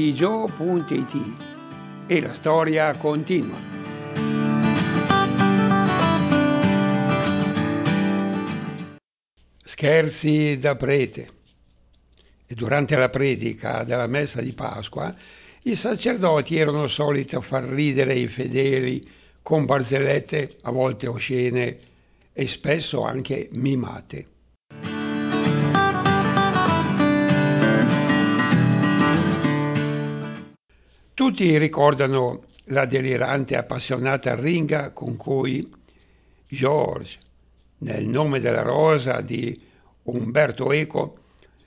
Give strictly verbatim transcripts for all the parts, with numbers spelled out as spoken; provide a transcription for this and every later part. redigio punto it e la storia continua. Scherzi da prete. E durante la predica della messa di Pasqua i sacerdoti erano soliti a far ridere i fedeli con barzellette a volte oscene e spesso anche mimate. Tutti ricordano la delirante e appassionata ringa con cui George, nel nome della rosa di Umberto Eco,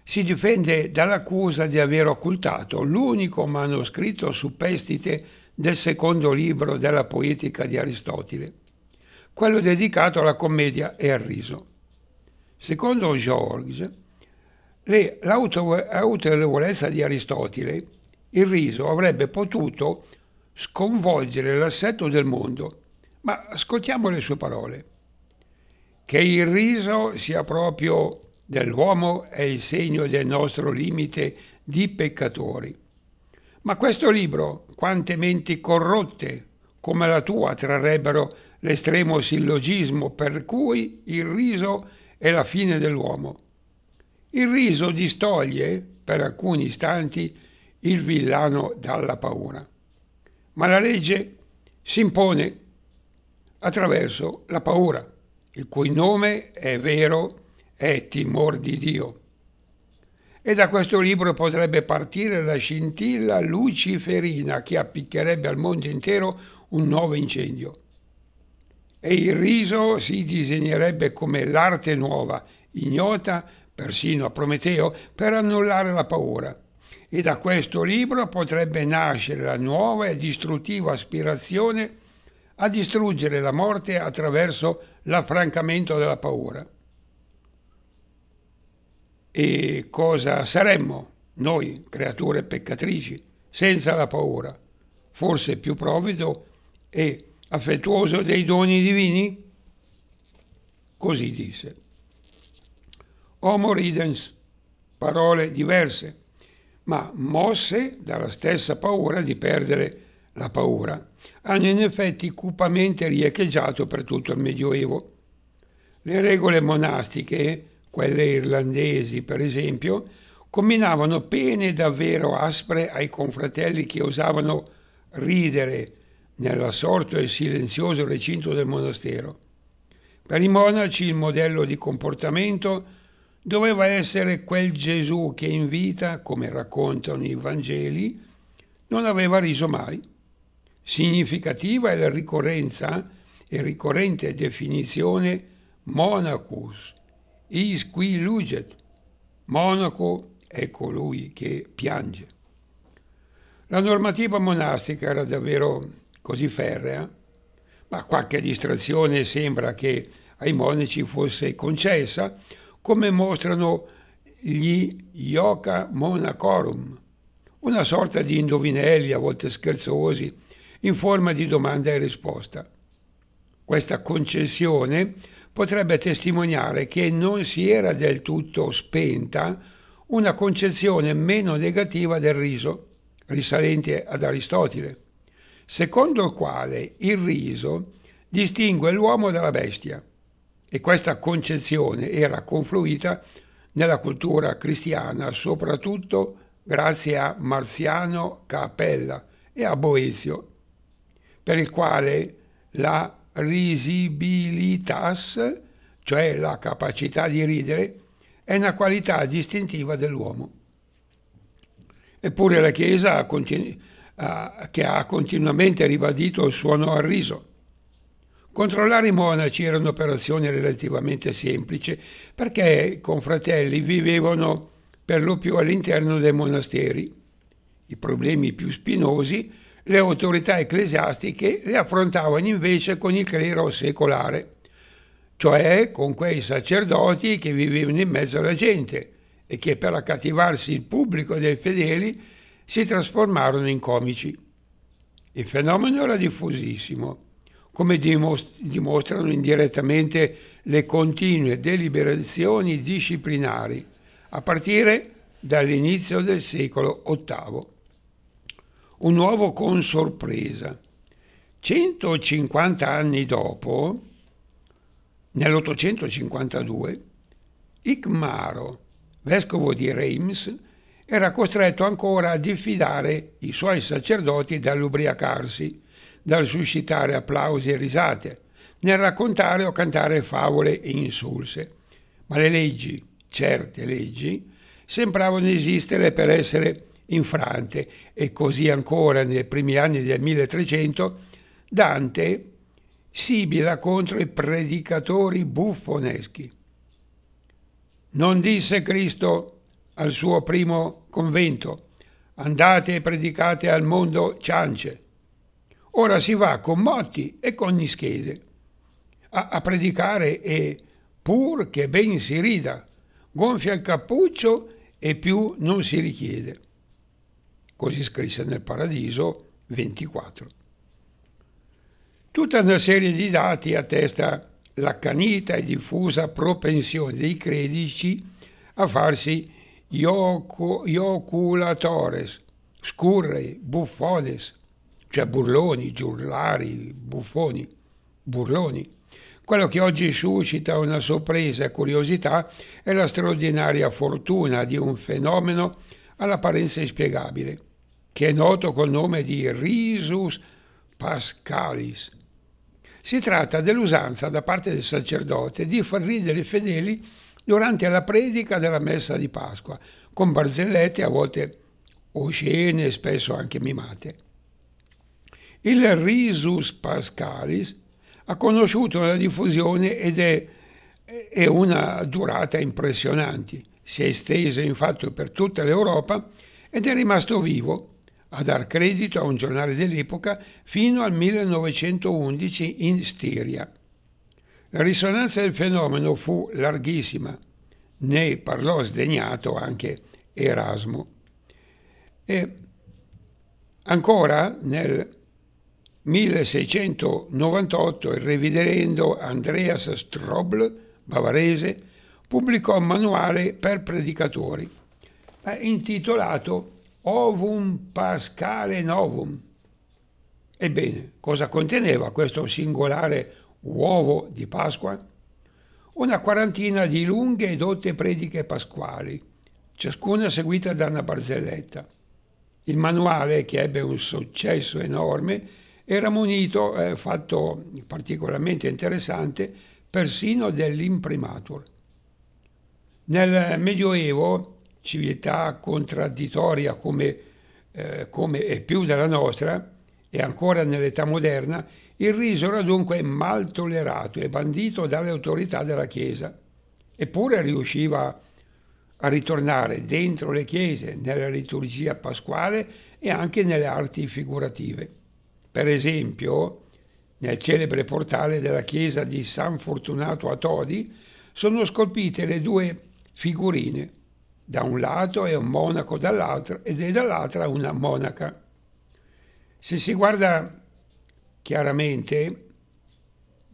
si difende dall'accusa di aver occultato l'unico manoscritto superstite del secondo libro della poetica di Aristotele, quello dedicato alla commedia e al riso. Secondo George, l'autorevolezza di Aristotele, il riso avrebbe potuto sconvolgere l'assetto del mondo, ma ascoltiamo le sue parole. Che il riso sia proprio dell'uomo è il segno del nostro limite di peccatori. Ma questo libro, quante menti corrotte come la tua trarrebbero l'estremo sillogismo per cui il riso è la fine dell'uomo. Il riso distoglie per alcuni istanti il villano dalla paura, ma la legge si impone attraverso la paura, il cui nome è vero, è timor di Dio. E da questo libro potrebbe partire la scintilla luciferina che appiccherebbe al mondo intero un nuovo incendio. E il riso si disegnerebbe come l'arte nuova, ignota persino a Prometeo, per annullare la paura. E da questo libro potrebbe nascere la nuova e distruttiva aspirazione a distruggere la morte attraverso l'affrancamento della paura. E cosa saremmo noi, creature peccatrici, senza la paura? Forse più provvido e affettuoso dei doni divini? Così disse. Homo ridens, parole diverse, ma mosse dalla stessa paura di perdere la paura, hanno in effetti cupamente riecheggiato per tutto il Medioevo. Le regole monastiche, quelle irlandesi per esempio, comminavano pene davvero aspre ai confratelli che osavano ridere nell'assorto e silenzioso recinto del monastero. Per i monaci il modello di comportamento doveva essere quel Gesù che in vita, come raccontano i Vangeli, non aveva riso mai. Significativa è la ricorrenza e ricorrente definizione monacus is qui luget. Monaco è colui che piange. La normativa monastica era davvero così ferrea, ma qualche distrazione sembra che ai monaci fosse concessa, come mostrano gli Ioca Monacorum, una sorta di indovinelli a volte scherzosi in forma di domanda e risposta. Questa concessione potrebbe testimoniare che non si era del tutto spenta una concezione meno negativa del riso, risalente ad Aristotele, secondo il quale il riso distingue l'uomo dalla bestia. E questa concezione era confluita nella cultura cristiana, soprattutto grazie a Marziano Capella e a Boezio, per il quale la risibilitas, cioè la capacità di ridere, è una qualità distintiva dell'uomo. Eppure la Chiesa, che ha continuamente ribadito il suo no al riso, controllare i monaci era un'operazione relativamente semplice, perché i confratelli vivevano per lo più all'interno dei monasteri. I problemi più spinosi le autorità ecclesiastiche li affrontavano invece con il clero secolare, cioè con quei sacerdoti che vivevano in mezzo alla gente e che per accattivarsi il pubblico dei fedeli si trasformarono in comici. Il fenomeno era diffusissimo, come dimostrano indirettamente le continue deliberazioni disciplinari, a partire dall'inizio del secolo ottavo. un uovo con sorpresa. centocinquanta anni dopo, nell'ottocentocinquantadue, Icmaro, vescovo di Reims, era costretto ancora a diffidare i suoi sacerdoti dall'ubriacarsi, dal suscitare applausi e risate, nel raccontare o cantare favole e insulse. Ma le leggi, certe leggi, sembravano esistere per essere infrante, e così ancora nei primi anni del milletrecento Dante sibila contro i predicatori buffoneschi. Non disse Cristo al suo primo convento: andate e predicate al mondo ciance. Ora si va con motti e con ischede a, a predicare, e pur che ben si rida, gonfia il cappuccio e più non si richiede. Così scrisse nel Paradiso ventiquattro. Tutta una serie di dati attesta l'accanita e diffusa propensione dei credici a farsi ioculatores, scurre, buffones, cioè burloni, giurlari, buffoni, burloni. Quello che oggi suscita una sorpresa e curiosità è la straordinaria fortuna di un fenomeno all'apparenza inspiegabile, che è noto col nome di risus pascalis. Si tratta dell'usanza da parte del sacerdote di far ridere i fedeli durante la predica della messa di Pasqua, con barzellette a volte oscene e spesso anche mimate. Il risus pascalis ha conosciuto una diffusione ed è, è una durata impressionanti. Si è esteso infatti per tutta l'Europa ed è rimasto vivo, a dar credito a un giornale dell'epoca, fino al millenovecentoundici in Stiria. La risonanza del fenomeno fu larghissima, ne parlò sdegnato anche Erasmo. E ancora nel milleseicentonovantotto il reverendo Andreas Strobl, bavarese, pubblicò un manuale per predicatori intitolato Ovum Pascale Novum. Ebbene, cosa conteneva questo singolare uovo di Pasqua? Una quarantina di lunghe e dotte prediche pasquali, ciascuna seguita da una barzelletta. Il manuale, che ebbe un successo enorme, era munito, eh, fatto particolarmente interessante, persino dell'imprimatur. Nel Medioevo, civiltà contraddittoria come, eh, come e più della nostra, e ancora nell'età moderna, il riso era dunque mal tollerato e bandito dalle autorità della Chiesa. Eppure riusciva a ritornare dentro le chiese, nella liturgia pasquale e anche nelle arti figurative. Per esempio, nel celebre portale della chiesa di San Fortunato a Todi sono scolpite le due figurine, da un lato è un monaco dall'altro ed è dall'altra una monaca. Se si guarda chiaramente,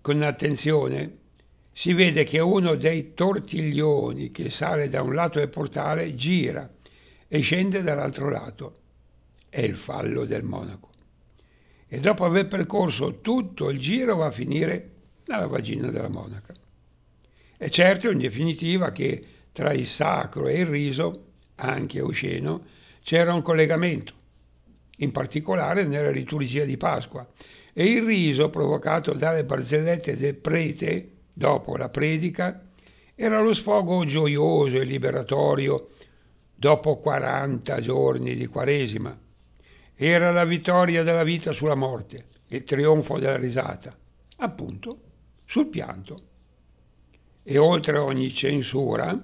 con attenzione, si vede che uno dei tortiglioni che sale da un lato del portale gira e scende dall'altro lato. È il fallo del monaco. E dopo aver percorso tutto il giro va a finire nella vagina della monaca. È certo, in definitiva, che tra il sacro e il riso, anche osceno, c'era un collegamento, in particolare nella liturgia di Pasqua, e il riso provocato dalle barzellette del prete dopo la predica era lo sfogo gioioso e liberatorio dopo quaranta giorni di Quaresima. Era la vittoria della vita sulla morte, il trionfo della risata, appunto, sul pianto. E oltre ogni censura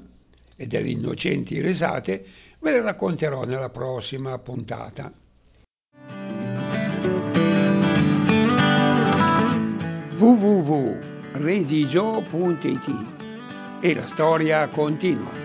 e delle innocenti risate, ve le racconterò nella prossima puntata. w w w punto redigio punto i t e la storia continua.